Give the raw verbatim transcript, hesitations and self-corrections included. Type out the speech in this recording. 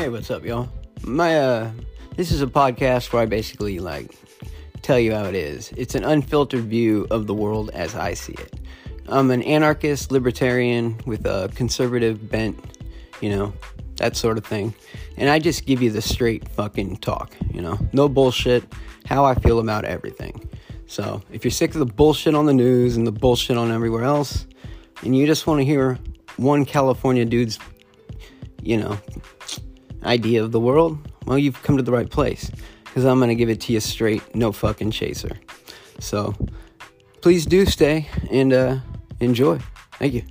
Hey, what's up, y'all? My, uh, this is a podcast where I basically, like, tell you how it is. It's an unfiltered view of the world as I see it. I'm an anarchist, libertarian with a conservative bent, you know, that sort of thing. And I just give you the straight fucking talk, you know, no bullshit, how I feel about everything. So if you're sick of the bullshit on the news and the bullshit on everywhere else, and you just want to hear one California dude's, you know, idea of the world, well, you've come to the right place, because I'm going to give it to you straight, no fucking chaser. So please do stay and uh, enjoy. Thank you.